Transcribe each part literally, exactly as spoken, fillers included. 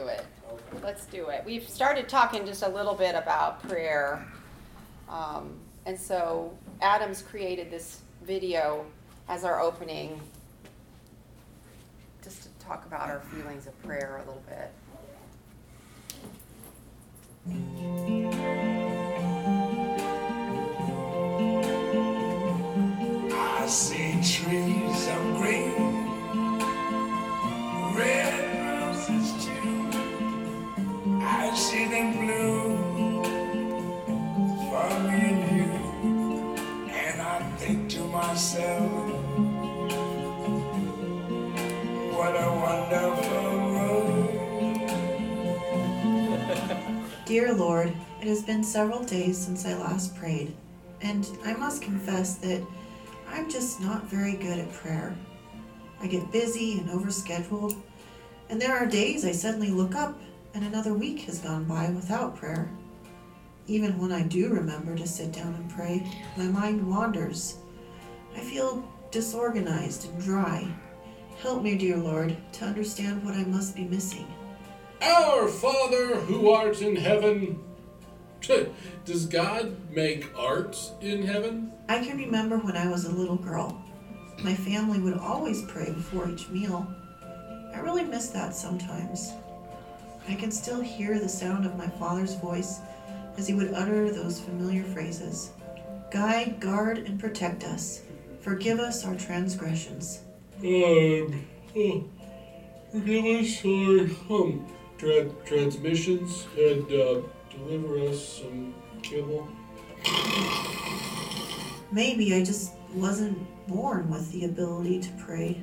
do it. Okay. Let's do it. We've started talking just a little bit about prayer. Um, and so Adam's created this video as our opening just to talk about our feelings of prayer a little bit. I see trees of green, red roses too. I see them bloom for me and you. And I think to myself, what a wonderful road. Dear Lord, it has been several days since I last prayed, and I must confess that I'm just not very good at prayer. I get busy and overscheduled, and there are days I suddenly look up and another week has gone by without prayer. Even when I do remember to sit down and pray, my mind wanders. I feel disorganized and dry. Help me, dear Lord, to understand what I must be missing. Our Father who art in heaven. Does God make art in heaven? I can remember when I was a little girl. My family would always pray before each meal. I really miss that sometimes. I can still hear the sound of my father's voice as he would utter those familiar phrases. Guide, guard, and protect us. Forgive us our transgressions. God, oh, forgive us our um, tra- transmissions and uh, deliver us some kibble. Maybe I just wasn't born with the ability to pray.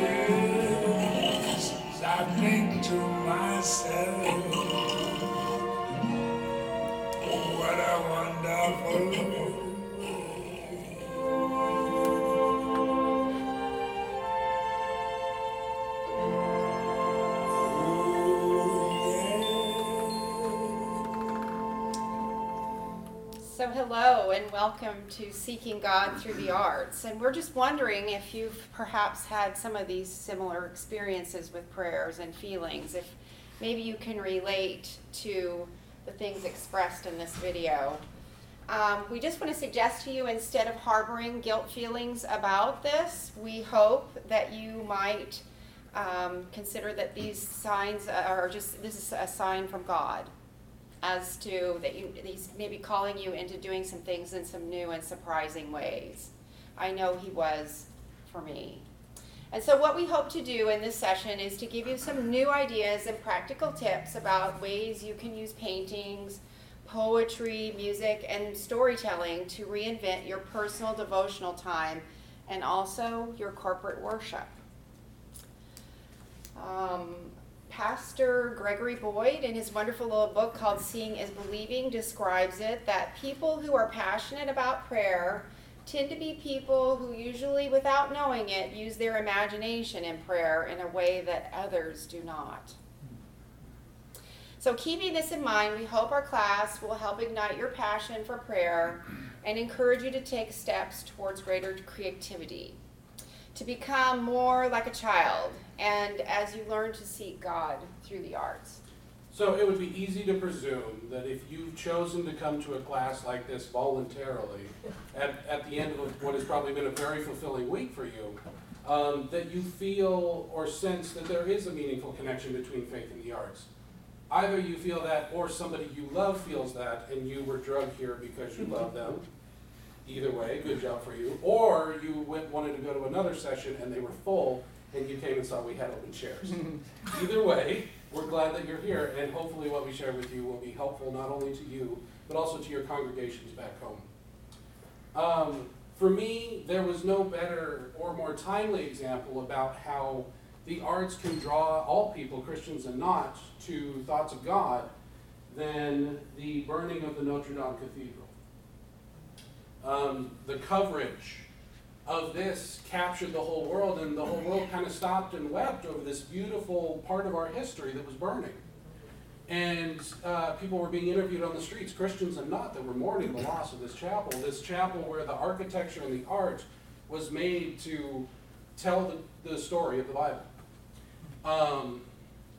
Yes, I think to myself, what a wonderful So hello and welcome to Seeking God Through the Arts. And we're just wondering if you've perhaps had some of these similar experiences with prayers and feelings, if maybe you can relate to the things expressed in this video. Um, we just want to suggest to you, instead of harboring guilt feelings about this, we hope that you might um, consider that these signs are just, this is a sign from God, as to that you, he's maybe calling you into doing some things in some new and surprising ways. I know he was for me. And so what we hope to do in this session is to give you some new ideas and practical tips about ways you can use paintings, poetry, music, and storytelling to reinvent your personal devotional time and also your corporate worship. Um, Pastor Gregory Boyd, in his wonderful little book called Seeing is Believing, describes it that people who are passionate about prayer tend to be people who usually, without knowing it, use their imagination in prayer in a way that others do not. So keeping this in mind, we hope our class will help ignite your passion for prayer and encourage you to take steps towards greater creativity, to become more like a child, and as you learn to seek God through the arts. So it would be easy to presume that if you've chosen to come to a class like this voluntarily, at, at the end of what has probably been a very fulfilling week for you, um, that you feel or sense that there is a meaningful connection between faith and the arts. Either you feel that, or somebody you love feels that, and you were drugged here because you love them. Either way, good job for you. Or you went, wanted to go to another session and they were full and you came and saw we had open chairs. Either way, we're glad that you're here, and hopefully what we share with you will be helpful not only to you, but also to your congregations back home. Um, for me, there was no better or more timely example about how the arts can draw all people, Christians and not, to thoughts of God than the burning of the Notre Dame Cathedral. Um, the coverage of this captured the whole world, and the whole world kind of stopped and wept over this beautiful part of our history that was burning. and uh, people were being interviewed on the streets, Christians and not, that were mourning the loss of this chapel, this chapel where the architecture and the art was made to tell the, the story of the Bible. Um,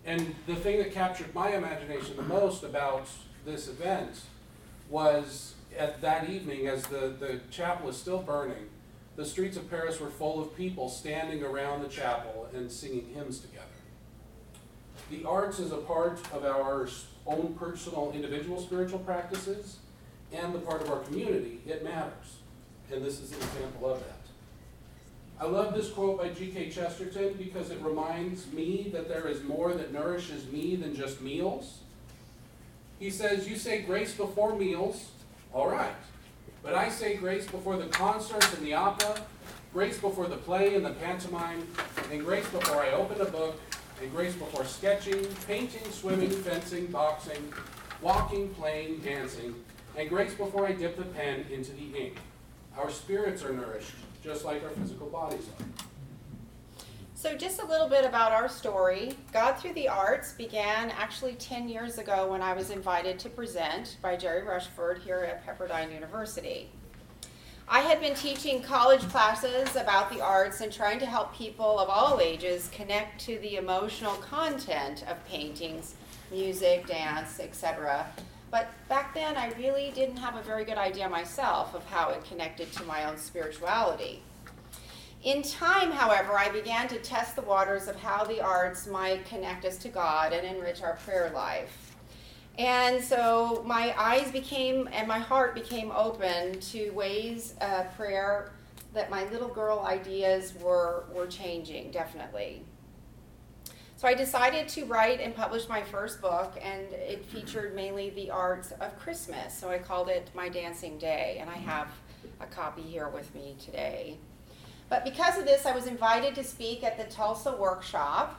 and the thing that captured my imagination the most about this event was at that evening, as the, the chapel was still burning, the streets of Paris were full of people standing around the chapel and singing hymns together. The arts is a part of our own personal, individual spiritual practices and the part of our community. It matters. And this is an example of that. I love this quote by G K Chesterton because it reminds me that there is more that nourishes me than just meals. He says, "You say grace before meals, all right. But I say grace before the concerts and the opera, grace before the play and the pantomime, and grace before I open a book, and grace before sketching, painting, swimming, fencing, boxing, walking, playing, dancing, and grace before I dip the pen into the ink." Our spirits are nourished, just like our physical bodies are. So just a little bit about our story. God Through the Arts began actually ten years ago when I was invited to present by Jerry Rushford here at Pepperdine University. I had been teaching college classes about the arts and trying to help people of all ages connect to the emotional content of paintings, music, dance, et cetera. But back then I really didn't have a very good idea myself of how it connected to my own spirituality. In time, however, I began to test the waters of how the arts might connect us to God and enrich our prayer life. And so my eyes became, and my heart became open to ways of prayer that my little girl ideas were, were changing, definitely. So I decided to write and publish my first book, and it featured mainly the arts of Christmas. So I called it My Dancing Day, and I have a copy here with me today. But because of this, I was invited to speak at the Tulsa workshop,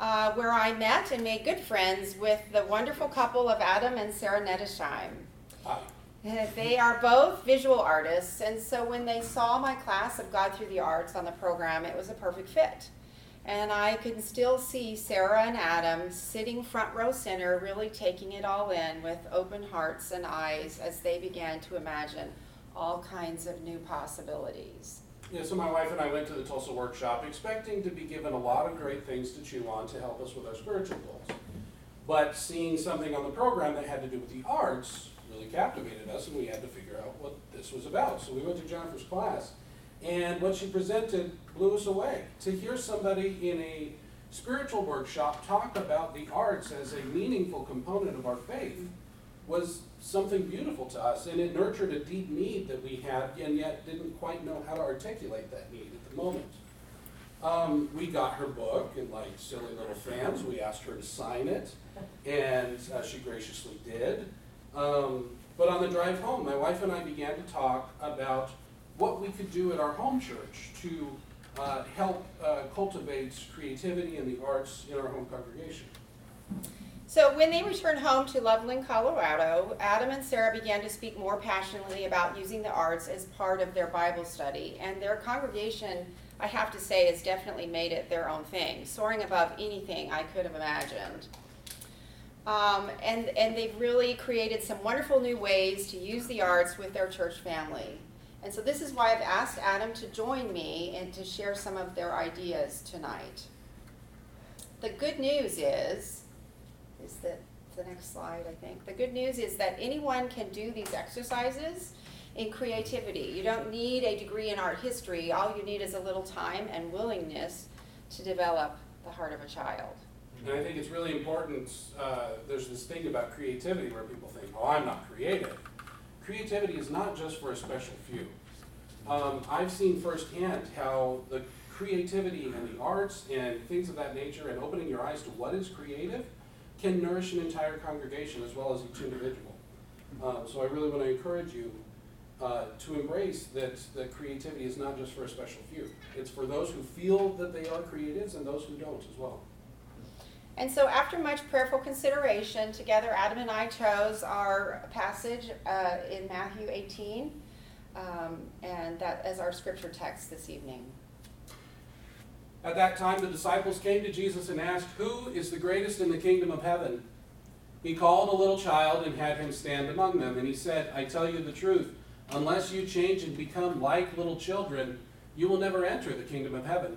uh, where I met and made good friends with the wonderful couple of Adam and Sarah Nettesheim. Hi. They are both visual artists, and so when they saw my class of God Through the Arts on the program, it was a perfect fit. And I can still see Sarah and Adam sitting front row center, really taking it all in with open hearts and eyes as they began to imagine all kinds of new possibilities. Yeah, so my wife and I went to the Tulsa workshop expecting to be given a lot of great things to chew on to help us with our spiritual goals. But seeing something on the program that had to do with the arts really captivated us, and we had to figure out what this was about. So we went to Jennifer's class, and what she presented blew us away. To hear somebody in a spiritual workshop talk about the arts as a meaningful component of our faith was something beautiful to us, and it nurtured a deep need that we had, and yet didn't quite know how to articulate that need at the moment. Um, we got her book, and like silly little fans, we asked her to sign it, and uh, she graciously did. Um, but on the drive home, my wife and I began to talk about what we could do at our home church to uh, help uh, cultivate creativity and the arts in our home congregation. So when they returned home to Loveland, Colorado, Adam and Sarah began to speak more passionately about using the arts as part of their Bible study. And their congregation, I have to say, has definitely made it their own thing, soaring above anything I could have imagined. Um, and, and they've really created some wonderful new ways to use the arts with their church family. And so this is why I've asked Adam to join me and to share some of their ideas tonight. The good news is... is the, the next slide, I think. The good news is that anyone can do these exercises in creativity. You don't need a degree in art history. All you need is a little time and willingness to develop the heart of a child. And I think it's really important, uh, there's this thing about creativity where people think, oh, I'm not creative. Creativity is not just for a special few. Um, I've seen firsthand how the creativity and the arts and things of that nature and opening your eyes to what is creative can nourish an entire congregation as well as each individual. Um, so I really want to encourage you uh, to embrace that, that creativity is not just for a special few. It's for those who feel that they are creatives and those who don't as well. And so after much prayerful consideration, together Adam and I chose our passage uh, in Matthew eighteen, um, and that as our scripture text this evening. At that time, the disciples came to Jesus and asked, "Who is the greatest in the kingdom of heaven?" He called a little child and had him stand among them, and he said, I tell you the truth, unless you change and become like little children, you will never enter the kingdom of heaven.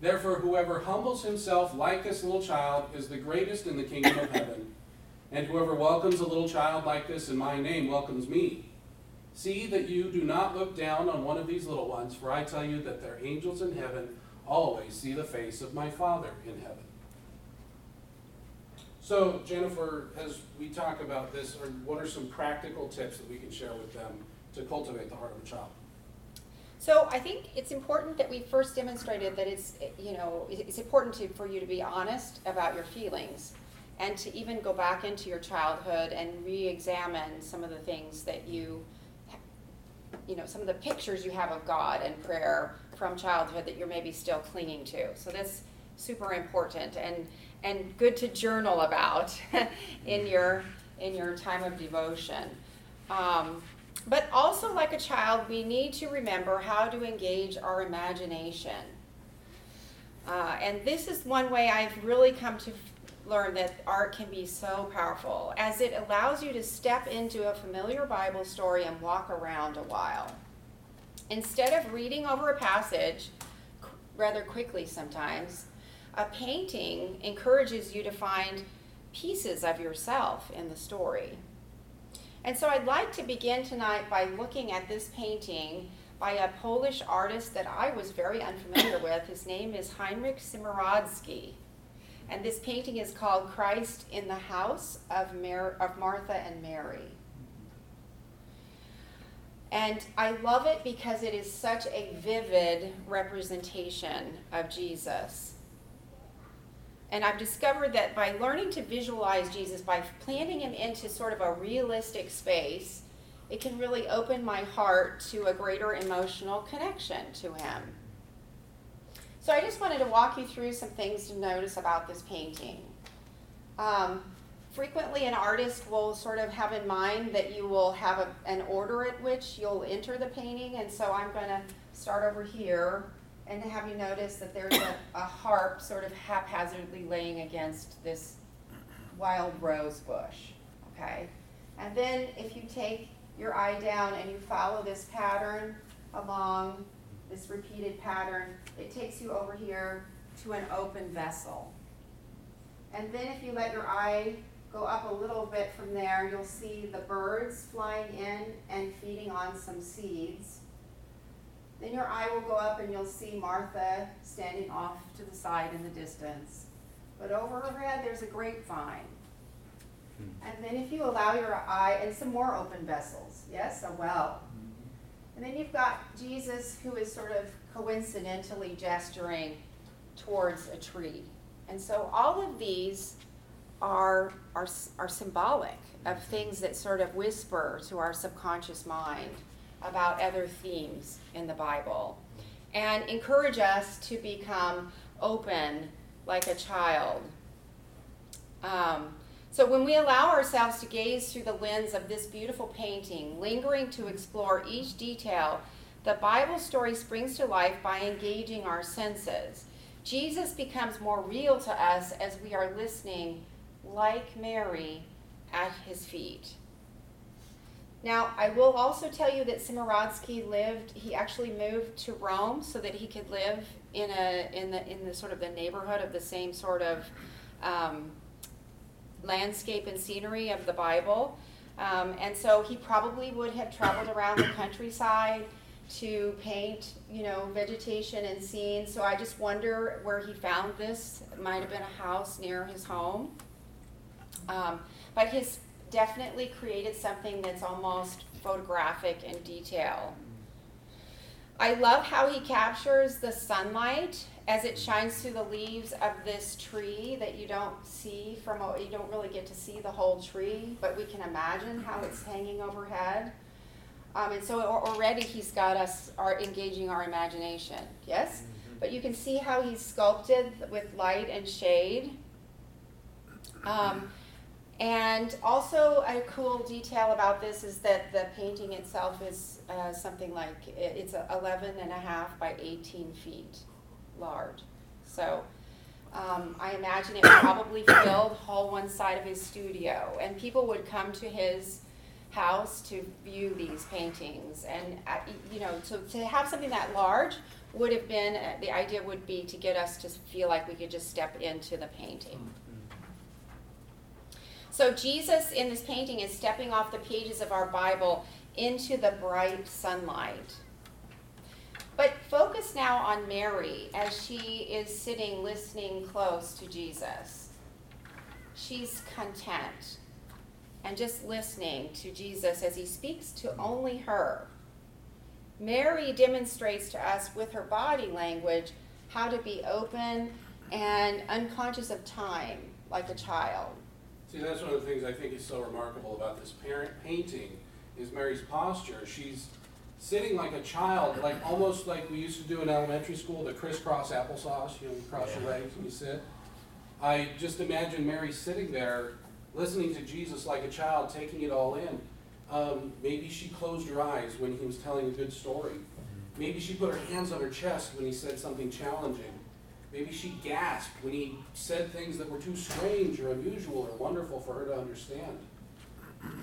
Therefore, whoever humbles himself like this little child is the greatest in the kingdom of heaven. And whoever welcomes a little child like this in my name welcomes me. See that you do not look down on one of these little ones, for I tell you that their angels in heaven always see the face of my Father in heaven. So, Jennifer, as we talk about this, what are some practical tips that we can share with them to cultivate the heart of a child? So I think it's important that we first demonstrated that it's, you know, it's important to, for you to be honest about your feelings and to even go back into your childhood and re-examine some of the things that you, you know, some of the pictures you have of God and prayer from childhood that you're maybe still clinging to. So that's super important and, and good to journal about in your, in your time of devotion. Um, But also, like a child, we need to remember how to engage our imagination. Uh, and this is one way I've really come to f- learn that art can be so powerful, as it allows you to step into a familiar Bible story and walk around a while. Instead of reading over a passage, qu- rather quickly sometimes, a painting encourages you to find pieces of yourself in the story. And so I'd like to begin tonight by looking at this painting by a Polish artist that I was very unfamiliar with. His name is Heinrich Siemiradzki. And this painting is called Christ in the House of, Mar- of Martha and Mary. And I love it because it is such a vivid representation of Jesus. And I've discovered that by learning to visualize Jesus, by planting him into sort of a realistic space, it can really open my heart to a greater emotional connection to him. So I just wanted to walk you through some things to notice about this painting. Um, frequently an artist will sort of have in mind that you will have a, an order at which you'll enter the painting, and so I'm going to start over here. And have you noticed that there's a, a harp sort of haphazardly laying against this wild rose bush, okay? And then if you take your eye down and you follow this pattern along, this repeated pattern, it takes you over here to an open vessel. And then if you let your eye go up a little bit from there, you'll see the birds flying in and feeding on some seeds. Then your eye will go up and you'll see Martha standing off to the side in the distance. But over her head, there's a grapevine. And then if you allow your eye, and some more open vessels, yes, a well. And then you've got Jesus who is sort of coincidentally gesturing towards a tree. And so all of these are, are, are symbolic of things that sort of whisper to our subconscious mind about other themes in the Bible and encourage us to become open like a child. Um, so when we allow ourselves to gaze through the lens of this beautiful painting, lingering to explore each detail, the Bible story springs to life by engaging our senses. Jesus becomes more real to us as we are listening, like Mary, at his feet. Now, I will also tell you that Siemiradzki lived, he actually moved to Rome so that he could live in a in the in the sort of the neighborhood of the same sort of um, landscape and scenery of the Bible. Um, and so he probably would have traveled around the countryside to paint, you know, vegetation and scenes. So I just wonder where he found this. It might have been a house near his home. Um, but his definitely created something that's almost photographic in detail. I love how he captures the sunlight as it shines through the leaves of this tree that you don't see from, you don't really get to see the whole tree, but we can imagine how it's hanging overhead. Um, and so already he's got us are engaging our imagination, yes? But you can see how he's sculpted with light and shade. Um, And also a cool detail about this is that the painting itself is uh, something like, it's eleven and a half by eighteen feet large. So Um, I imagine it probably filled whole one side of his studio, and people would come to his house to view these paintings. And uh, you know, to, to have something that large would have been uh, the idea would be to get us to feel like we could just step into the painting. So Jesus in this painting is stepping off the pages of our Bible into the bright sunlight. But focus now on Mary as she is sitting listening close to Jesus. She's content and just listening to Jesus as he speaks to only her. Mary demonstrates to us with her body language how to be open and unconscious of time like a child. See, that's one of the things I think is so remarkable about this parent painting is Mary's posture. She's sitting like a child, like almost like we used to do in elementary school, the crisscross applesauce, you know, you cross your legs and you sit. I just imagine Mary sitting there, listening to Jesus like a child, taking it all in. Um, maybe she closed her eyes when he was telling a good story. Maybe she put her hands on her chest when he said something challenging. Maybe she gasped when he said things that were too strange or unusual or wonderful for her to understand.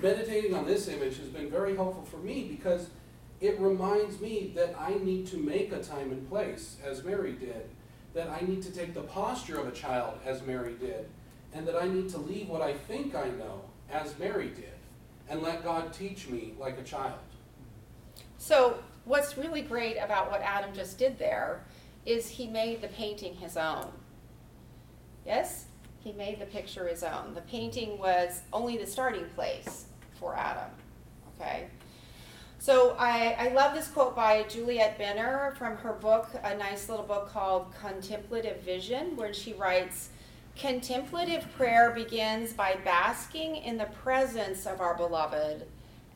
Meditating on this image has been very helpful for me because it reminds me that I need to make a time and place, as Mary did, that I need to take the posture of a child, as Mary did, and that I need to leave what I think I know, as Mary did, and let God teach me like a child. So what's really great about what Adam just did there is he made the painting his own. Yes? He made the picture his own. The painting was only the starting place for Adam, okay? So I, I love this quote by Juliet Benner from her book, a nice little book called Contemplative Vision, where she writes, "Contemplative prayer begins by basking in the presence of our beloved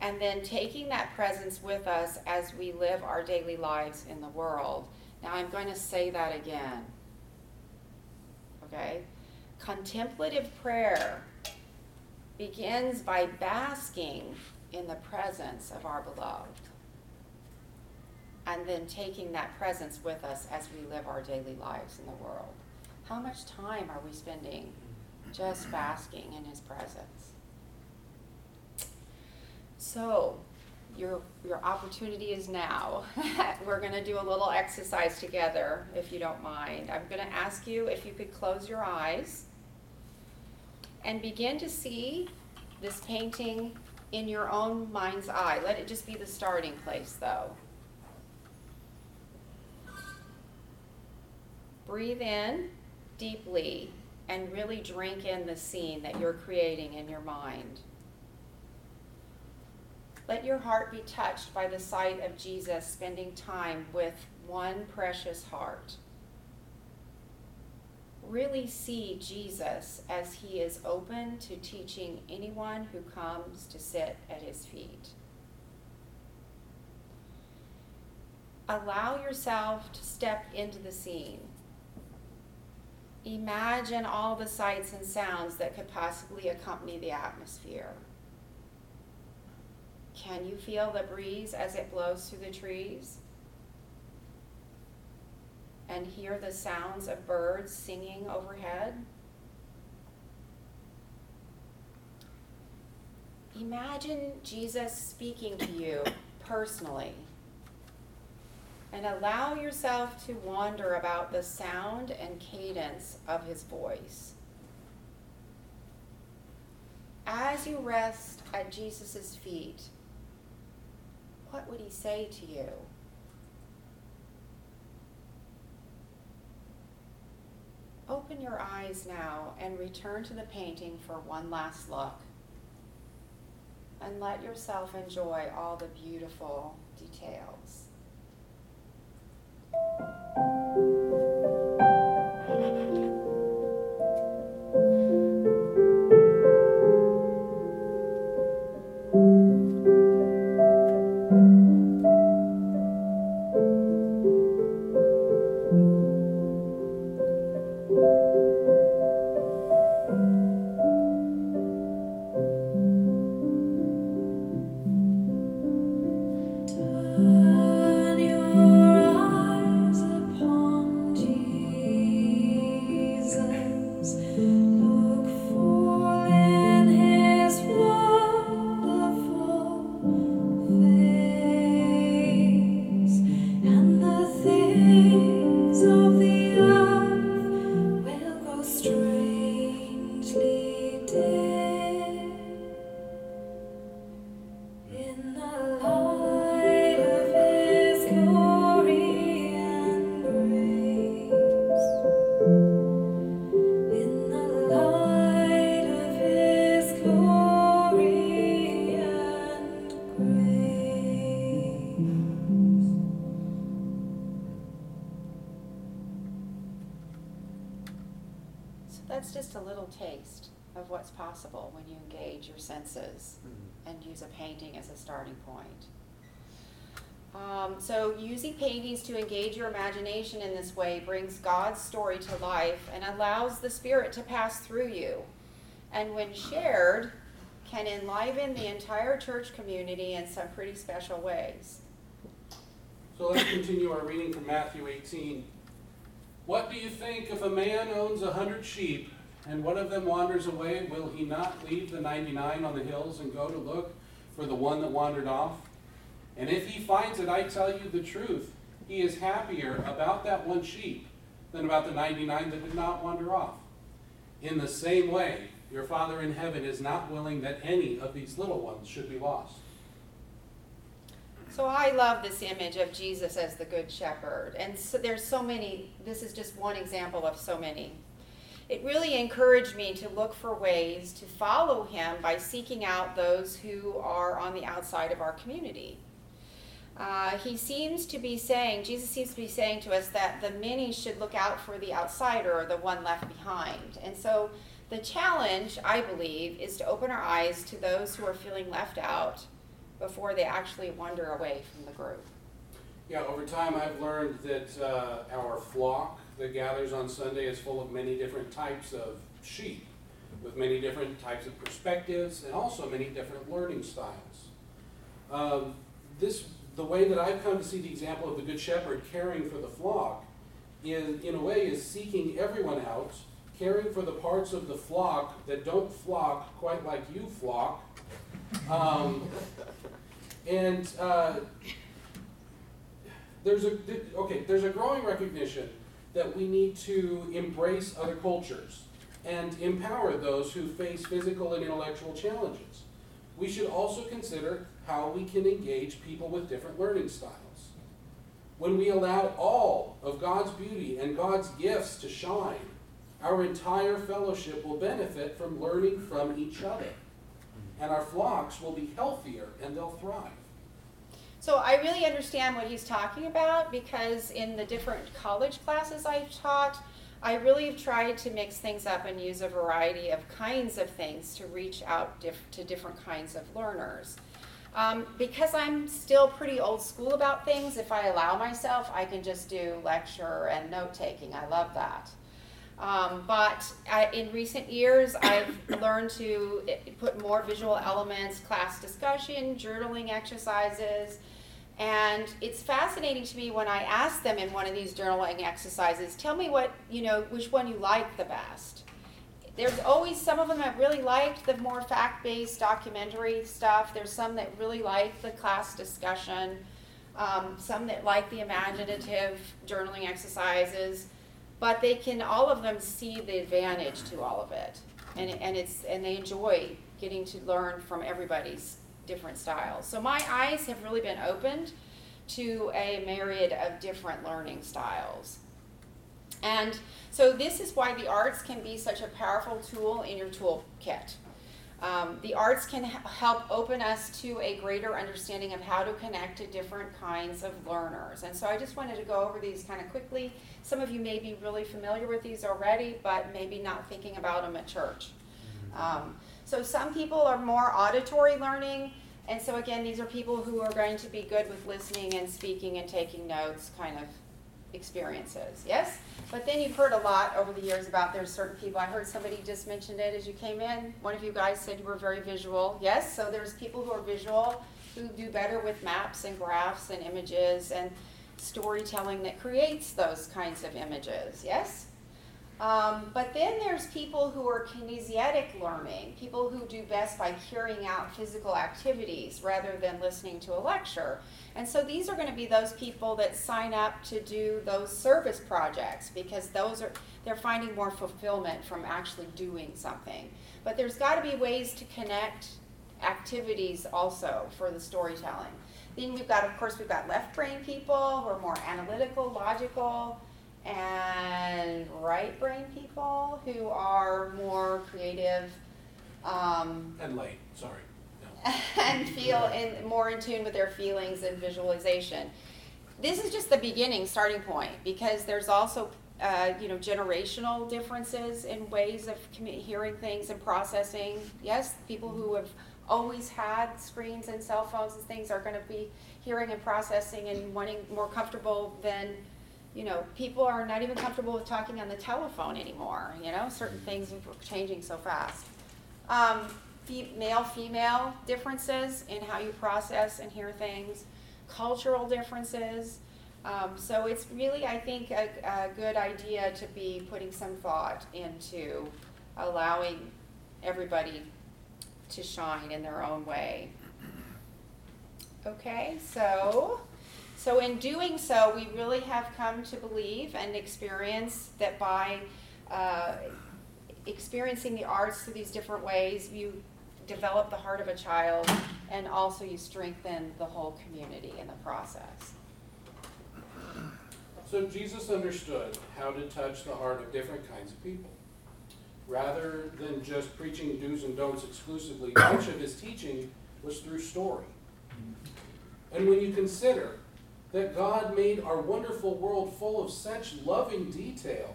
and then taking that presence with us as we live our daily lives in the world." Now I'm going to say that again, okay? Contemplative prayer begins by basking in the presence of our beloved, and then taking that presence with us as we live our daily lives in the world. How much time are we spending just basking in his presence? So, your your opportunity is now. We're going to do a little exercise together, if you don't mind. I'm going to ask you if you could close your eyes and begin to see this painting in your own mind's eye. Let it just be the starting place, though. Breathe in deeply and really drink in the scene that you're creating in your mind. Let your heart be touched by the sight of Jesus spending time with one precious heart. Really see Jesus as he is open to teaching anyone who comes to sit at his feet. Allow yourself to step into the scene. Imagine all the sights and sounds that could possibly accompany the atmosphere. Can you feel the breeze as it blows through the trees? And hear the sounds of birds singing overhead? Imagine Jesus speaking to you personally, and allow yourself to wander about the sound and cadence of his voice. As you rest at Jesus' feet, what would he say to you? Open your eyes now and return to the painting for one last look. And let yourself enjoy all the beautiful details. Oh, that's just a little taste of what's possible when you engage your senses mm-hmm. and use a painting as a starting point. Um, so using paintings to engage your imagination in this way brings God's story to life and allows the Spirit to pass through you, and when shared, can enliven the entire church community in some pretty special ways. So let's continue our reading from Matthew eighteen. What do you think if a man owns a hundred sheep and one of them wanders away? Will he not leave the ninety-nine on the hills and go to look for the one that wandered off? And if he finds it, I tell you the truth, he is happier about that one sheep than about the ninety-nine that did not wander off. In the same way, your Father in heaven is not willing that any of these little ones should be lost. So I love this image of Jesus as the Good Shepherd. And so there's so many, this is just one example of so many. It really encouraged me to look for ways to follow him by seeking out those who are on the outside of our community. Uh, he seems to be saying, Jesus seems to be saying to us that the many should look out for the outsider or the one left behind. And so the challenge, I believe, is to open our eyes to those who are feeling left out before they actually wander away from the group. Yeah, over time I've learned that uh, our flock that gathers on Sunday is full of many different types of sheep with many different types of perspectives and also many different learning styles. Um, this The way that I've come to see the example of the Good Shepherd caring for the flock is, in a way, is seeking everyone out, caring for the parts of the flock that don't flock quite like you flock. Um, and uh, there's a okay, there's a growing recognition that we need to embrace other cultures and empower those who face physical and intellectual challenges. We should also consider how we can engage people with different learning styles. When we allow all of God's beauty and God's gifts to shine, our entire fellowship will benefit from learning from each other, and our flocks will be healthier and they'll thrive. So I really understand what he's talking about, because in the different college classes I've taught, I really have tried to mix things up and use a variety of kinds of things to reach out diff- to different kinds of learners. Um, because I'm still pretty old school about things, if I allow myself, I can just do lecture and note-taking. I love that. Um, but I, in recent years, I've learned to put more visual elements, class discussion, journaling exercises. And it's fascinating to me when I ask them in one of these journaling exercises, tell me what, you know, which one you like the best. There's always some of them that really liked the more fact-based documentary stuff. There's some that really liked the class discussion, um, some that like the imaginative journaling exercises, but they can, all of them see the advantage to all of it. And, and, it's, and they enjoy getting to learn from everybody's different styles. So my eyes have really been opened to a myriad of different learning styles. And so this is why the arts can be such a powerful tool in your toolkit. Um, the arts can h- help open us to a greater understanding of how to connect to different kinds of learners. And so I just wanted to go over these kind of quickly. Some of you may be really familiar with these already, but maybe not thinking about them at church. Um, So some people are more auditory learning, and so again, these are people who are going to be good with listening and speaking and taking notes kind of experiences, yes? But then you've heard a lot over the years about there's certain people. I heard somebody just mentioned it as you came in. One of you guys said you were very visual, yes? So there's people who are visual who do better with maps and graphs and images and storytelling that creates those kinds of images, yes? Um, but then there's people who are kinesthetic learning, people who do best by carrying out physical activities rather than listening to a lecture. And so these are going to be those people that sign up to do those service projects, because those are, they're finding more fulfillment from actually doing something. But there's got to be ways to connect activities also for the storytelling. Then we've got, of course, we've got left brain people who are more analytical, logical, and right brain people who are more creative um, and late, sorry, no. and feel in, more in tune with their feelings and visualization. This is just the beginning starting point, because there's also uh, you know, generational differences in ways of commu- hearing things and processing. Yes, people who have always had screens and cell phones and things are going to be hearing and processing and wanting more comfortable than, you know, people are not even comfortable with talking on the telephone anymore, you know, certain things are changing so fast. Um, fe- male-female differences in how you process and hear things, cultural differences. Um, so it's really, I think, a, a good idea to be putting some thought into allowing everybody to shine in their own way. Okay, so so in doing so, we really have come to believe and experience that by uh, experiencing the arts through these different ways, you develop the heart of a child, and also you strengthen the whole community in the process. So Jesus understood how to touch the heart of different kinds of people. Rather than just preaching do's and don'ts exclusively, much of his teaching was through story. And when you consider that God made our wonderful world full of such loving detail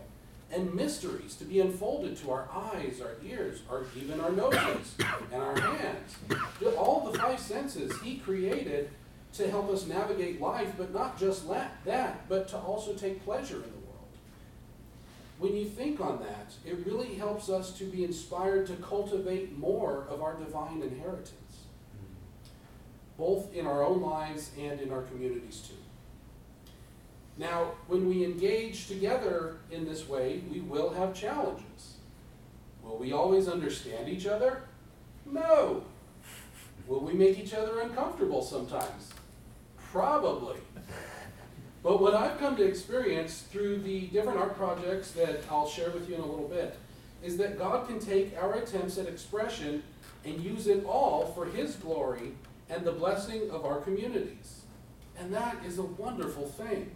and mysteries to be unfolded to our eyes, our ears, or even our noses and our hands, all the five senses he created to help us navigate life, but not just that, but to also take pleasure in the world. When you think on that, it really helps us to be inspired to cultivate more of our divine inheritance, both in our own lives and in our communities too. Now, when we engage together in this way, we will have challenges. Will we always understand each other? No. Will we make each other uncomfortable sometimes? Probably. But what I've come to experience through the different art projects that I'll share with you in a little bit is that God can take our attempts at expression and use it all for his glory and the blessing of our communities. And that is a wonderful thing.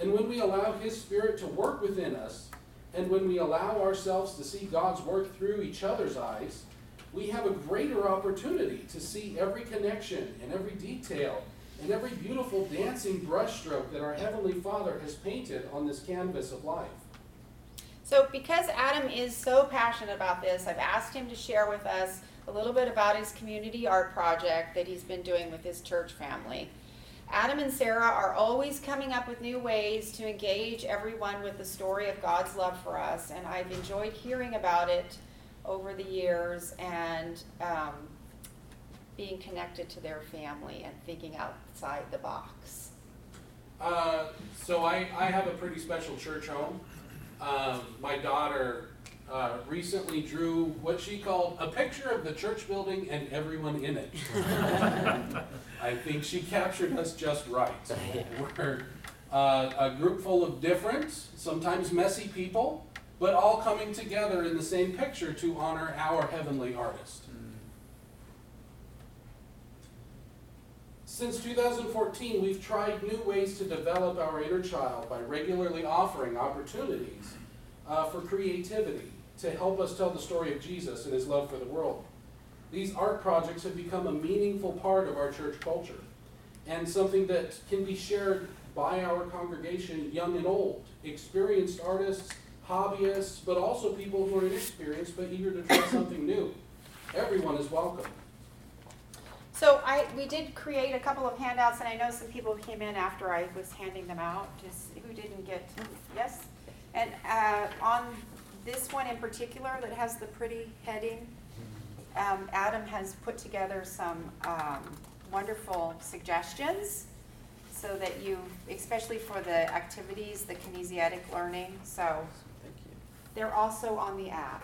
And when we allow his Spirit to work within us, and when we allow ourselves to see God's work through each other's eyes, we have a greater opportunity to see every connection and every detail and every beautiful dancing brushstroke that our Heavenly Father has painted on this canvas of life. So because Adam is so passionate about this, I've asked him to share with us a little bit about his community art project that he's been doing with his church family. Adam and Sarah are always coming up with new ways to engage everyone with the story of God's love for us, and I've enjoyed hearing about it over the years and um, being connected to their family and thinking outside the box. Uh, so I, I have a pretty special church home. Um, my daughter uh, recently drew what she called a picture of the church building and everyone in it. I think she captured us just right. We're uh, a group full of different, sometimes messy people, but all coming together in the same picture to honor our heavenly artist. Since two thousand fourteen, we've tried new ways to develop our inner child by regularly offering opportunities uh, for creativity to help us tell the story of Jesus and his love for the world. These art projects have become a meaningful part of our church culture and something that can be shared by our congregation, young and old, experienced artists, hobbyists, but also people who are inexperienced but eager to try something new. Everyone is welcome. So I we did create a couple of handouts, and I know some people came in after I was handing them out, just who didn't get to, yes? And uh, on this one in particular that has the pretty heading, um, Adam has put together some um, wonderful suggestions so that you, especially for the activities, the kinesiatic learning, so thank you. They're also on the app.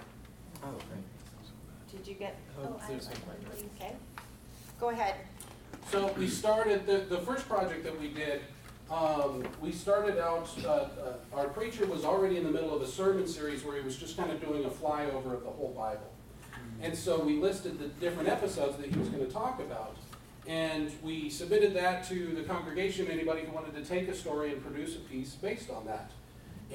Oh, okay. Did you get, oh, oh there's I, I, I, okay. Go ahead. So we started, the, the first project that we did, um, we started out, uh, uh, our preacher was already in the middle of a sermon series where he was just kind of doing a flyover of the whole Bible. And so we listed the different episodes that he was going to talk about. And we submitted that to the congregation, anybody who wanted to take a story and produce a piece based on that.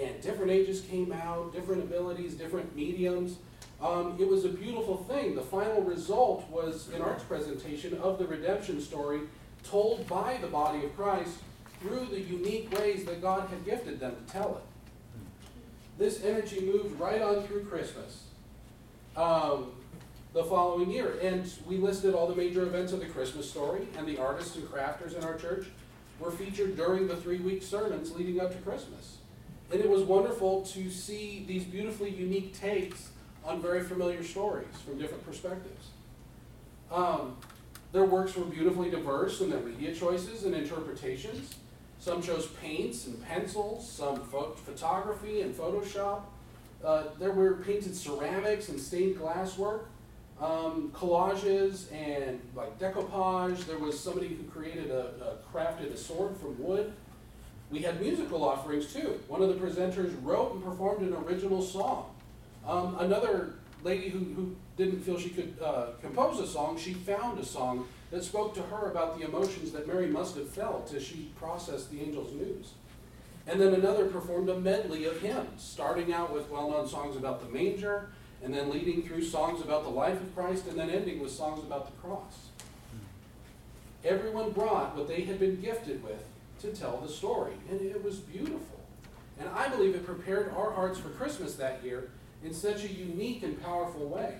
And different ages came out, different abilities, different mediums. Um, it was a beautiful thing. The final result was an arts presentation of the redemption story told by the body of Christ through the unique ways that God had gifted them to tell it. this energy moved right on through Christmas um, the following year. And we listed all the major events of the Christmas story, and the artists and crafters in our church were featured during the three-week sermons leading up to Christmas. And it was wonderful to see these beautifully unique takes on very familiar stories from different perspectives. Um, their works were beautifully diverse in their media choices and interpretations. Some chose paints and pencils, some pho- photography and Photoshop. Uh, there were painted ceramics and stained glass work, um, collages and like decoupage. There was somebody who created a, a crafted a sword from wood. We had musical offerings too. One of the presenters wrote and performed an original song. Um, another lady who, who didn't feel she could uh, compose a song, she found a song that spoke to her about the emotions that Mary must have felt as she processed the angel's news. And then another performed a medley of hymns, starting out with well-known songs about the manger, and then leading through songs about the life of Christ, and then ending with songs about the cross. Everyone brought what they had been gifted with to tell the story, and it was beautiful. And I believe it prepared our hearts for Christmas that year in such a unique and powerful way.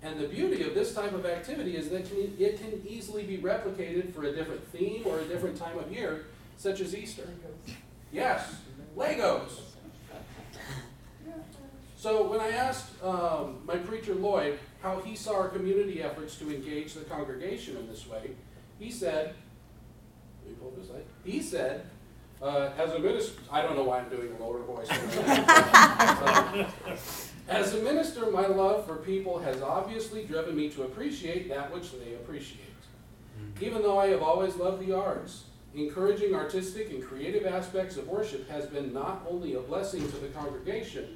And the beauty of this type of activity is that it can easily be replicated for a different theme or a different time of year, such as Easter. Yes, Legos. So when I asked um, my preacher Lloyd how he saw our community efforts to engage the congregation in this way, he said, let me pull this up, he said, Uh, as a minister, I don't know why I'm doing a lower voice. As a minister, my love for people has obviously driven me to appreciate that which they appreciate. Even though I have always loved the arts, encouraging artistic and creative aspects of worship has been not only a blessing to the congregation,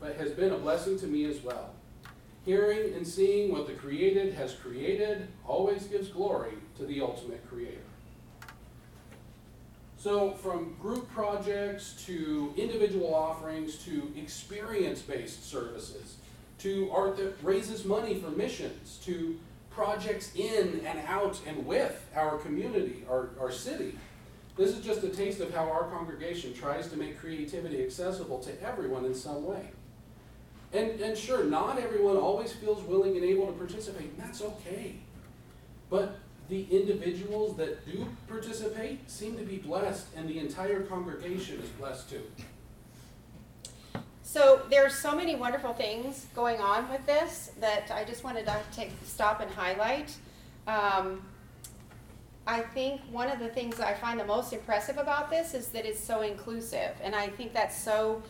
but has been a blessing to me as well. Hearing and seeing what the created has created always gives glory to the ultimate creator. So from group projects to individual offerings to experience-based services to art that raises money for missions to projects in and out and with our community, our, our city. This is just a taste of how our congregation tries to make creativity accessible to everyone in some way. And, and sure, not everyone always feels willing and able to participate, and that's okay. But the individuals that do participate seem to be blessed, and the entire congregation is blessed too. So there's so many wonderful things going on with this that I just wanted to take, stop and highlight. Um, I think one of the things that I find the most impressive about this is that it's so inclusive, and I think that's so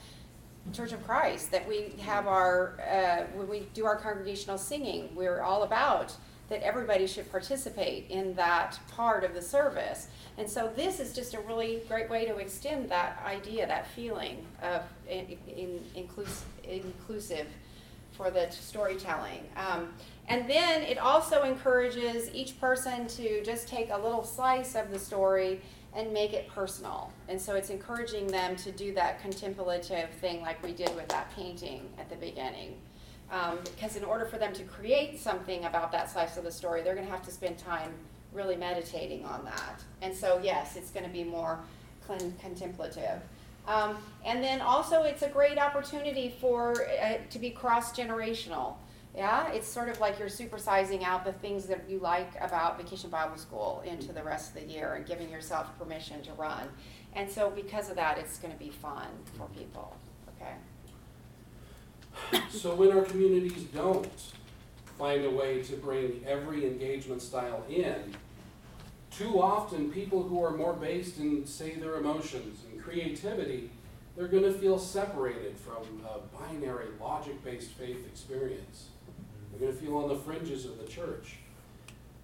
Church of Christ, that we have our, uh, when we do our congregational singing, we're all about that everybody should participate in that part of the service. And so this is just a really great way to extend that idea, that feeling of in, in, inclus- inclusive for the storytelling. Um, and then it also encourages each person to just take a little slice of the story and make it personal. And so it's encouraging them to do that contemplative thing like we did with that painting at the beginning. Um, because in order for them to create something about that slice of the story, they're going to have to spend time really meditating on that. And so, yes, it's going to be more contemplative. Um, and then also it's a great opportunity for uh, to be cross-generational. Yeah, it's sort of like you're supersizing out the things that you like about Vacation Bible School into the rest of the year and giving yourself permission to run. And so because of that, it's going to be fun for people. Okay. So when our communities don't find a way to bring every engagement style in, too often people who are more based in, say, their emotions and creativity, they're going to feel separated from a binary, logic-based faith experience. They're going to feel on the fringes of the church.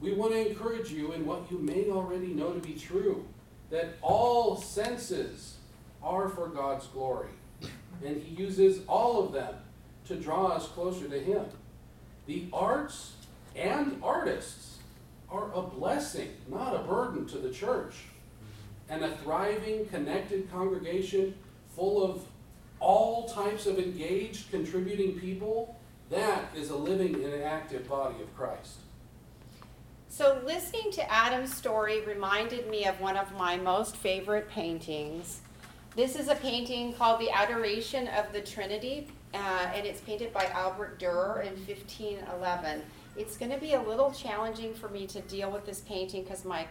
We want to encourage you in what you may already know to be true, that all senses are for God's glory, and He uses all of them to draw us closer to Him. The arts and artists are a blessing, not a burden to the church. And a thriving, connected congregation full of all types of engaged, contributing people, that is a living and active body of Christ. So listening to Adam's story reminded me of one of my most favorite paintings This is a painting called The Adoration of the Trinity, uh, and it's painted by Albert Durer in fifteen eleven. It's going to be a little challenging for me to deal with this painting because my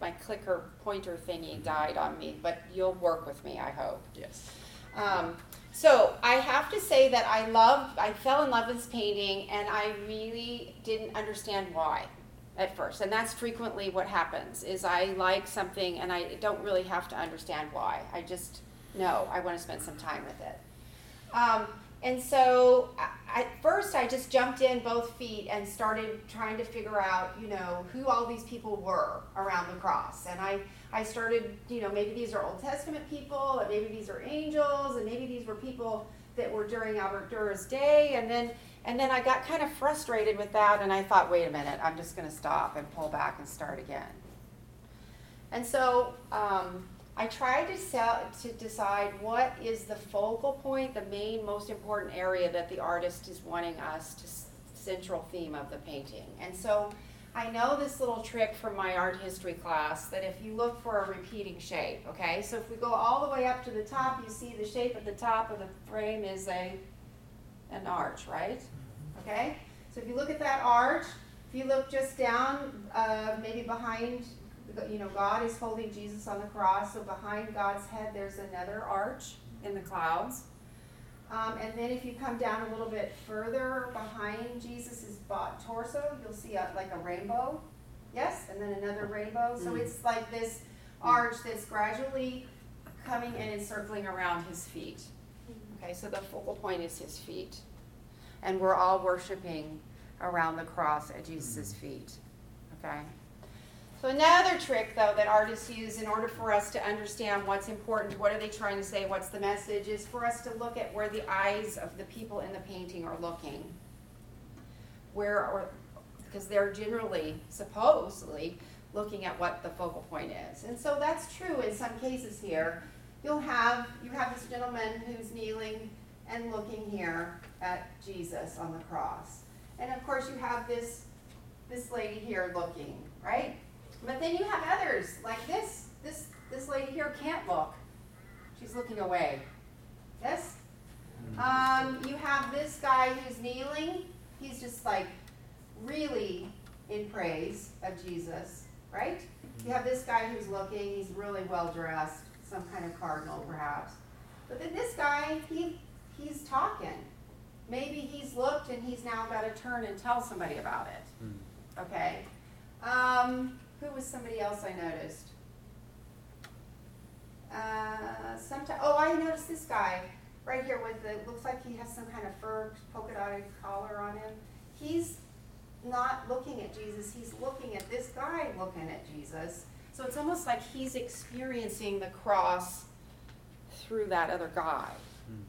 my clicker pointer thingy died on me, but you'll work with me, I hope. Yes. Um, so I have to say that I love, I fell in love with this painting, and I really didn't understand why at first, and that's frequently what happens, is I like something and I don't really have to understand why. I just know I want to spend some time with it. Um, and so I, at first I just jumped in both feet and started trying to figure out, you know, who all these people were around the cross. And I, I started, you know, maybe these are Old Testament people, and maybe these are angels, and maybe these were people that were during Albert Durer's day, and then And then I got kind of frustrated with that, and I thought, wait a minute, I'm just going to stop and pull back and start again. And so um, I tried to, sell, to decide what is the focal point, the main, most important area that the artist is wanting us to, s- central theme of the painting. And so I know this little trick from my art history class, that if you look for a repeating shape, okay? So if we go all the way up to the top, you see the shape at the top of the frame is a... an arch, right? Okay? So if you look at that arch, if you look just down, uh, maybe behind, you know, God is holding Jesus on the cross, so behind God's head there's another arch in the clouds. Um, and then if you come down a little bit further behind Jesus' torso, you'll see a, like a rainbow, yes? And then another rainbow. So mm. it's like this arch that's gradually coming in and circling around his feet. Okay, so the focal point is his feet. And we're all worshiping around the cross at Jesus' feet. Okay? So another trick, though, that artists use in order for us to understand what's important, what are they trying to say, what's the message, is for us to look at where the eyes of the people in the painting are looking. Where, or, because they're generally, supposedly, looking at what the focal point is. And so that's true in some cases here. You'll have, you have this gentleman who's kneeling and looking here at Jesus on the cross. And of course you have this, this lady here looking, right? But then you have others, like this, this, this lady here can't look. She's looking away. Yes? Um, you have this guy who's kneeling. He's just like really in praise of Jesus, right? You have this guy who's looking, he's really well dressed. Some kind of cardinal, perhaps. But then this guy, he he's talking. Maybe he's looked and he's now got to turn and tell somebody about it. Mm. Okay. Um, who was somebody else I noticed? Uh, sometime, oh, I noticed this guy right here with the, looks like he has some kind of fur polka dotted collar on him. He's not looking at Jesus. He's looking at this guy looking at Jesus. So it's almost like he's experiencing the cross through that other guy. Mm.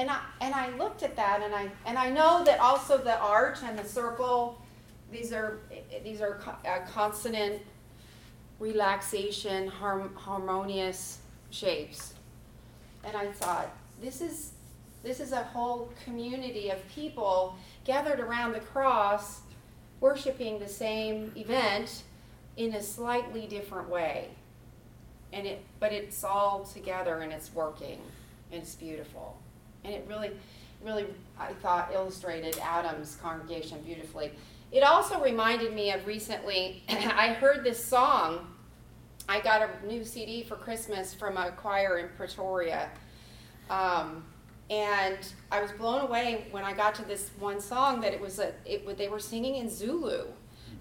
And I and I looked at that, and I and I know that also the arch and the circle, these are these are a consonant, relaxation, harm, harmonious shapes. And I thought, this is this is a whole community of people gathered around the cross, worshiping the same event in a slightly different way, and it but it's all together and it's working and it's beautiful, and it really really I thought illustrated Adam's congregation beautifully. It also reminded me of recently I heard this song. I got a new C D for Christmas from a choir in Pretoria, um, and I was blown away when I got to this one song that it was a it they were singing in Zulu,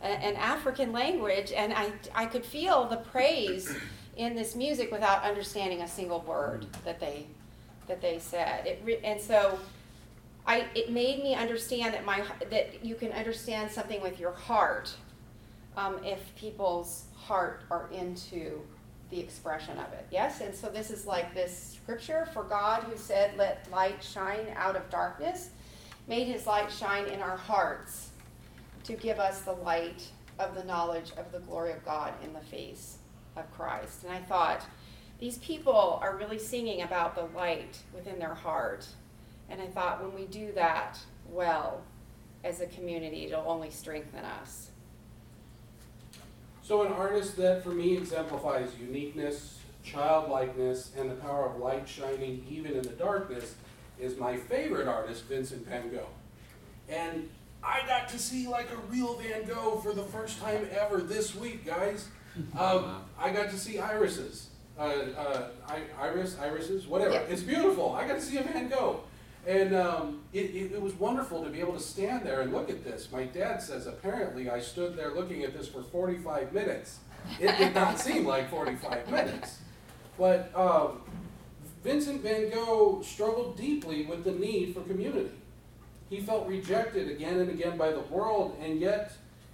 an African language, and I, I could feel the praise in this music without understanding a single word that they that they said. It re, and so I it made me understand that my that you can understand something with your heart um, if people's heart are into the expression of it. Yes, and so this is like this scripture, for God who said, "Let light shine out of darkness," made his light shine in our hearts, to give us the light of the knowledge of the glory of God in the face of Christ. And I thought, these people are really singing about the light within their heart. And I thought, when we do that well as a community, it'll only strengthen us. So an artist that, for me, exemplifies uniqueness, childlikeness, and the power of light shining even in the darkness is my favorite artist, Vincent Van Gogh. And I got to see like a real Van Gogh for the first time ever this week, guys. Um, I got to see irises. Uh, uh, iris, irises, whatever. Yep. It's beautiful. I got to see a Van Gogh. And um, it, it, it was wonderful to be able to stand there and look at this. My dad says apparently I stood there looking at this for forty-five minutes. It did not seem like forty-five minutes. But um, Vincent Van Gogh struggled deeply with the need for community. He felt rejected again and again by the world, and yet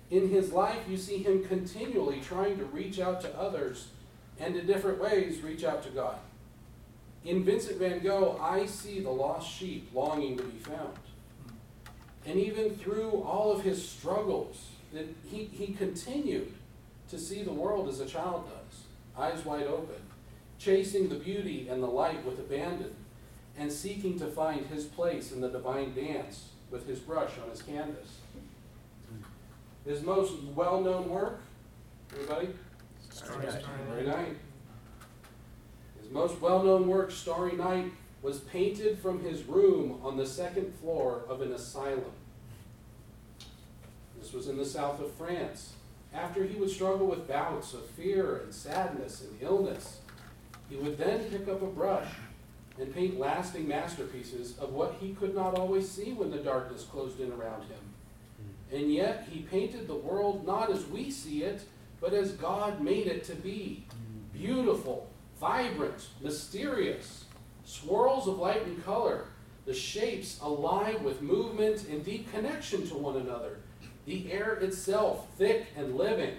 in his life you see him continually trying to reach out to others and in different ways reach out to God. In Vincent Van Gogh, I see the lost sheep longing to be found. And even through all of his struggles, that he, he continued to see the world as a child does, eyes wide open, chasing the beauty and the light with abandon, and seeking to find his place in the divine dance with his brush on his canvas. His most well-known work, everybody? Starry Night. Starry Night. His most well-known work, Starry Night, was painted from his room on the second floor of an asylum. This was in the south of France. After he would struggle with bouts of fear and sadness and illness, he would then pick up a brush and paint lasting masterpieces of what he could not always see when the darkness closed in around him. And yet he painted the world not as we see it, but as God made it to be. Beautiful, vibrant, mysterious, swirls of light and color, the shapes alive with movement and deep connection to one another, the air itself thick and living,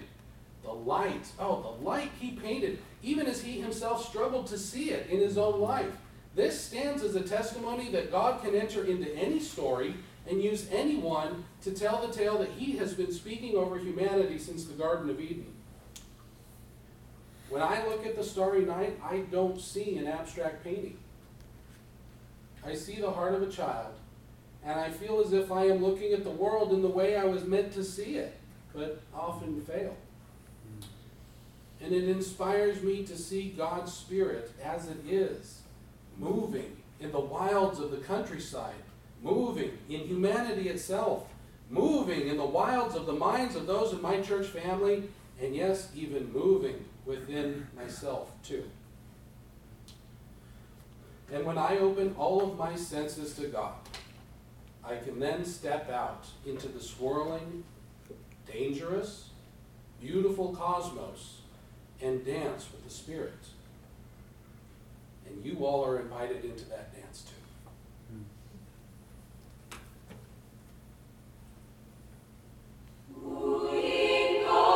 the light, oh, the light he painted, even as he himself struggled to see it in his own life. This stands as a testimony that God can enter into any story and use anyone to tell the tale that he has been speaking over humanity since the Garden of Eden. When I look at the Starry Night, I don't see an abstract painting. I see the heart of a child, and I feel as if I am looking at the world in the way I was meant to see it, but often fail. And it inspires me to see God's Spirit as it is, moving in the wilds of the countryside, moving in humanity itself, moving in the wilds of the minds of those in my church family, and yes, even moving within myself too. And when I open all of my senses to God, I can then step out into the swirling, dangerous, beautiful cosmos and dance with the Spirit. And you all are invited into that dance too. Moving on.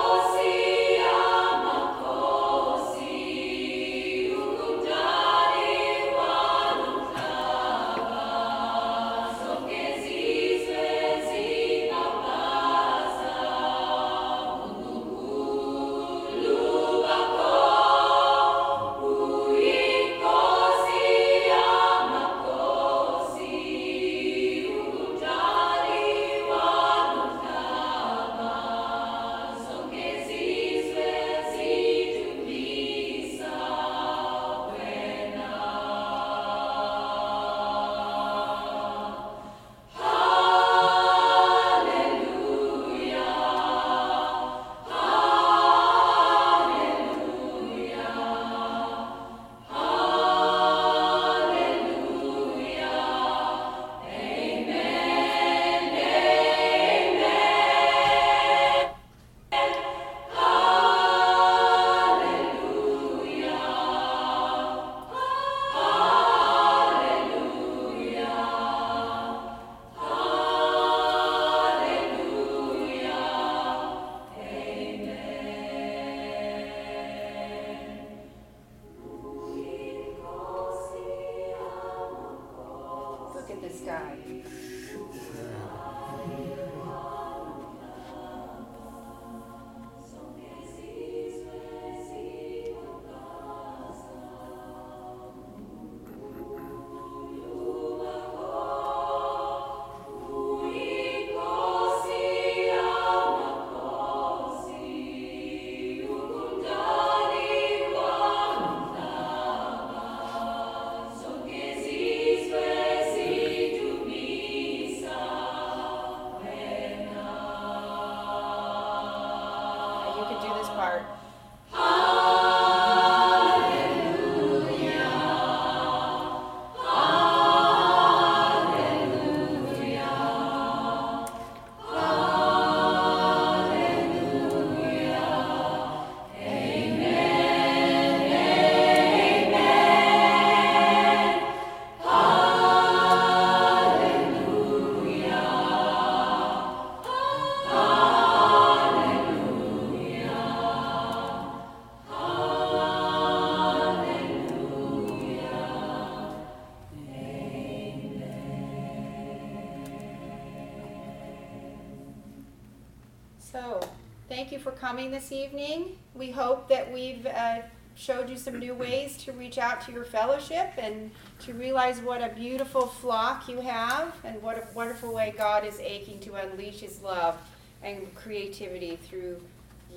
for coming this evening. We hope that we've uh, showed you some new ways to reach out to your fellowship and to realize what a beautiful flock you have and what a wonderful way God is aching to unleash his love and creativity through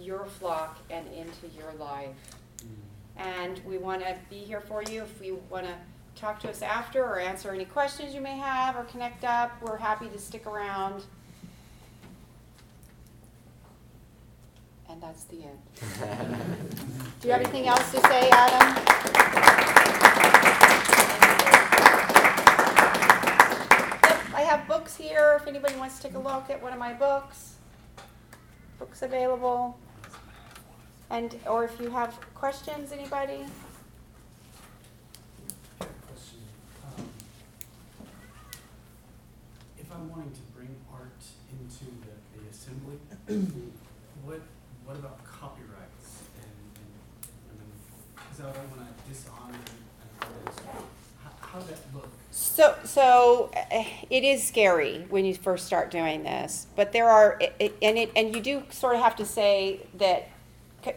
your flock and into your life. And we want to be here for you if you want to talk to us after or answer any questions you may have or connect up. We're happy to stick around. And that's the end. Do you have anything else to say, Adam? Yep, I have books here if anybody wants to take a look at one of my books. Books available. And or if you have questions, anybody? Question. Um, if I'm wanting to bring art into the, the assembly, what what about copyrights? And because I, mean, I don't want to dishonor an artist. How, how does that look? So so uh, it is scary when you first start doing this, but there are it, it, and it and you do sort of have to say that.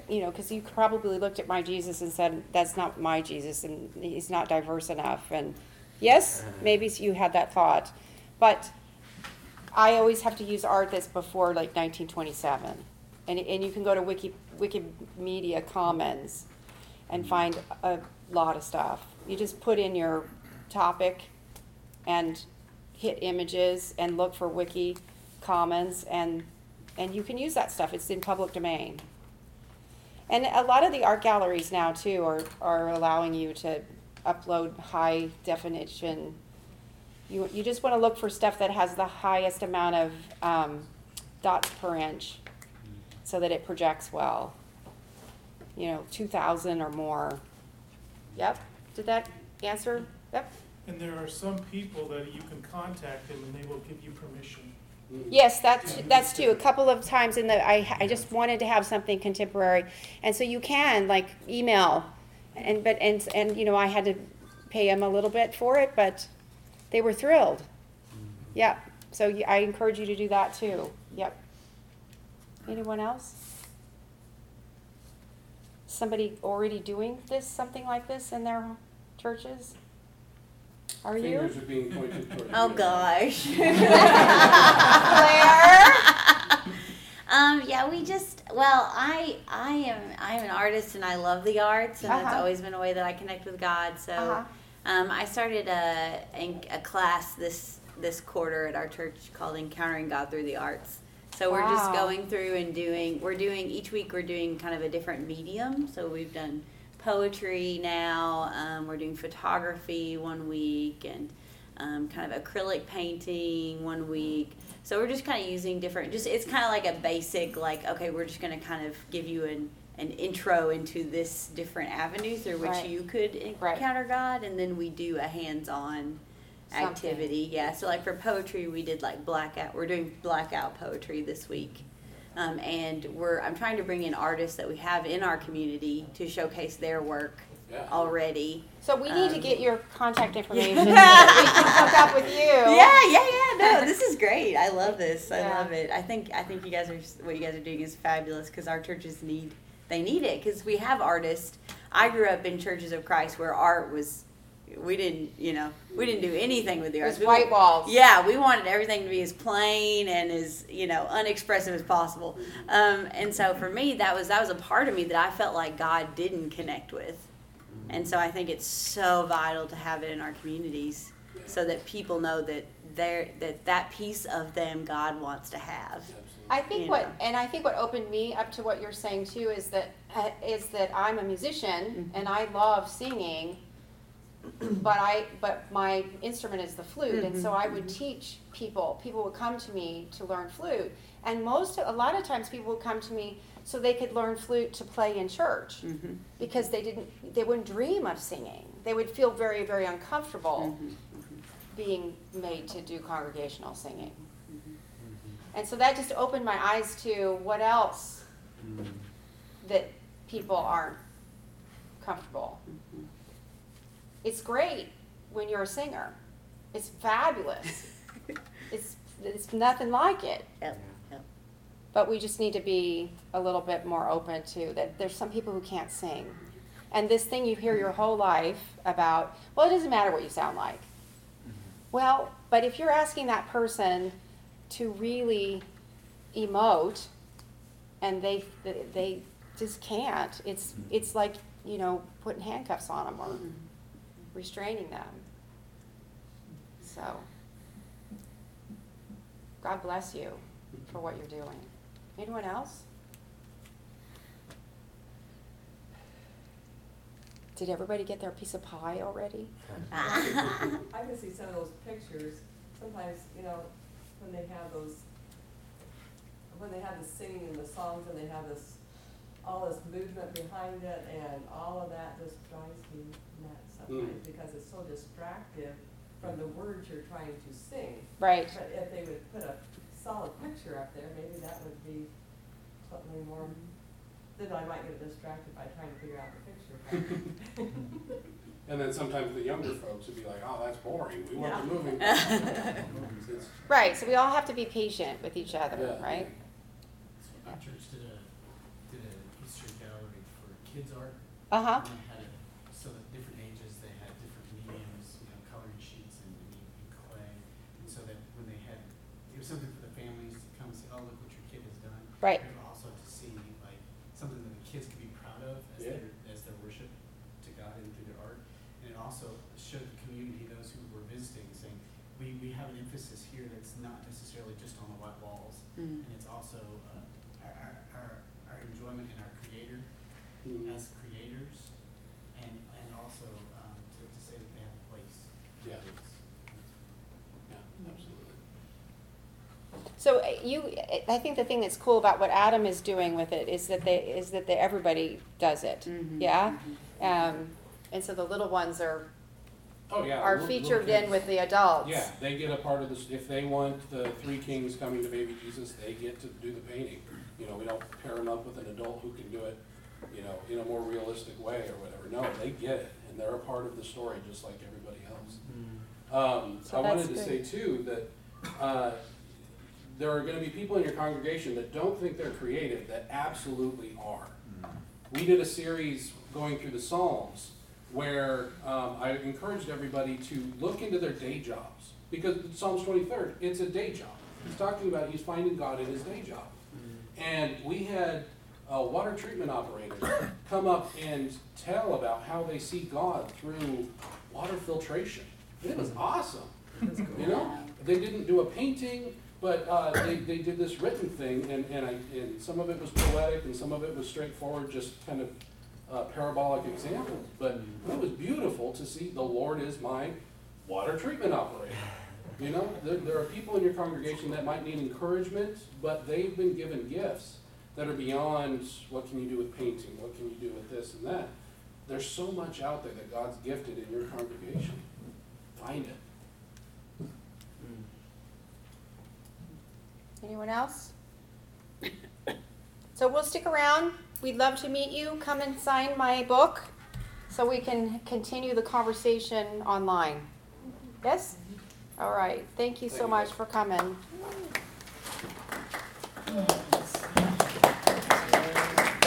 You know, because you probably looked at my Jesus and said, that's not my Jesus, and he's not diverse enough. And yes, maybe you had that thought. But I always have to use art that's before, like, nineteen twenty-seven. And and you can go to Wiki Wikimedia Commons and find a lot of stuff. You just put in your topic and hit images and look for Wiki Commons, and and you can use that stuff. It's in public domain. And a lot of the art galleries now, too, are, are allowing you to upload high definition. You you just want to look for stuff that has the highest amount of um, dots per inch so that it projects well. You know, two thousand or more. Yep. Did that answer? Yep. And there are some people that you can contact them and they will give you permission. Yes, that's that's too. A couple of times in the I I just wanted to have something contemporary, and so you can like email, and but and and you know I had to pay them a little bit for it, but they were thrilled. Yeah, so I encourage you to do that too. Yep. Anyone else? Somebody already doing this something like this in their churches? Are you? Fingers are being pointed towards oh, you. Gosh. Claire? um, yeah, we just, well, I I am I'm an artist and I love the arts, and uh-huh. That's always been a way that I connect with God. So uh-huh. um, I started a, a class this, this quarter at our church called Encountering God Through the Arts. So we're wow. just going through and doing, we're doing, each week we're doing kind of a different medium. So we've done poetry now, um, we're doing photography one week and um, kind of acrylic painting one week. So we're just kind of using different, just it's kind of like a basic, like, okay, we're just going to kind of give you an, an intro into this different avenue through which right. you could encounter right. God, and then we do a hands-on Something. activity. Yeah, so like for poetry, we did like blackout, we're doing blackout poetry this week. Um, and we're I'm trying to bring in artists that we have in our community to showcase their work yeah. already. So we need um, to get your contact information so that we can hook up with you. Yeah, yeah, yeah. No, this is great. I love this. I yeah. love it. I think I think you guys are what you guys are doing is fabulous because our churches need they need it because we have artists. I grew up in churches of Christ where art was. We didn't, you know, we didn't do anything with the arts. It was white walls. Yeah, we wanted everything to be as plain and as, you know, unexpressive as possible. Um, and so for me, that was that was a part of me that I felt like God didn't connect with. And so I think it's so vital to have it in our communities so that people know that they're, that that piece of them God wants to have. I think you what, know. and I think what opened me up to what you're saying too is that uh, is that I'm a musician mm-hmm. and I love singing. But I, but my instrument is the flute, mm-hmm. and so I would teach people. People would come to me to learn flute, and most, a lot of times, people would come to me so they could learn flute to play in church, mm-hmm. because they didn't, they wouldn't dream of singing. They would feel very, very uncomfortable mm-hmm. being made to do congregational singing, mm-hmm. and so that just opened my eyes to what else mm-hmm. that people aren't comfortable. Mm-hmm. It's great when you're a singer. It's fabulous. it's it's nothing like it. Yep, yep. But we just need to be a little bit more open to that. There's some people who can't sing. And this thing you hear your whole life about, well, it doesn't matter what you sound like. Well, but if you're asking that person to really emote and they they just can't, it's it's like, you know, putting handcuffs on them or restraining them. So God bless you for what you're doing. Anyone else? Did everybody get their piece of pie already? I can see some of those pictures. Sometimes, you know, when they have those, when they have the singing and the songs and they have this, all this movement behind it and all of that just drives me nuts sometimes mm. because it's so distractive from the words you're trying to sing. Right. But if they would put a solid picture up there, maybe that would be something more. Then I might get distracted by trying to figure out the picture. And then sometimes the younger folks would be like, oh, that's boring. We want yeah. the movie. Right, so we all have to be patient with each other, yeah. right? So my church did a, did a history gallery for kids art. Uh-huh. And had it, so that different ages, they had different mediums, you know, coloring sheets and, and clay. And so that when they had, it was something for the families to come and say, oh, look what your kid has done. Right. Something that the kids could be proud of as, yeah. their, as their worship to God and through their art. And it also showed the community, those who were visiting, saying, we, we have an emphasis here that's not necessarily just on the white walls. Mm-hmm. And it's also uh, our, our our enjoyment in our creator mm-hmm. as creators, and, and also um, to, to say that they have a place. Yeah, yeah mm-hmm. absolutely. So you, I think the thing that's cool about what Adam is doing with it is that they is that they, everybody does it, mm-hmm. yeah, um, and so the little ones are, oh yeah, are little, featured little in with the adults. Yeah, they get a part of this. If they want the three kings coming to baby Jesus, they get to do the painting. You know, we don't pair them up with an adult who can do it, you know, in a more realistic way or whatever. No, they get it, and they're a part of the story just like everybody else. Mm-hmm. Um, so I wanted to good. say too that. Uh, There are going to be people in your congregation that don't think they're creative that absolutely are. Mm-hmm. We did a series going through the Psalms where um, I encouraged everybody to look into their day jobs, because Psalms twenty-third, it's a day job. He's talking about he's finding God in his day job. Mm-hmm. And we had a water treatment operator come up and tell about how they see God through water filtration. And it was awesome. That's cool. You know, they didn't do a painting. But uh, they, they did this written thing, and and, I, and some of it was poetic, and some of it was straightforward, just kind of uh, parabolic examples. But it was beautiful to see the Lord is my water treatment operator. You know, there, there are people in your congregation that might need encouragement, but they've been given gifts that are beyond what can you do with painting, what can you do with this and that. There's so much out there that God's gifted in your congregation. Find it. Anyone else? So we'll stick around. We'd love to meet you. Come and sign my book so we can continue the conversation online. Yes? All right. Thank you so much for coming.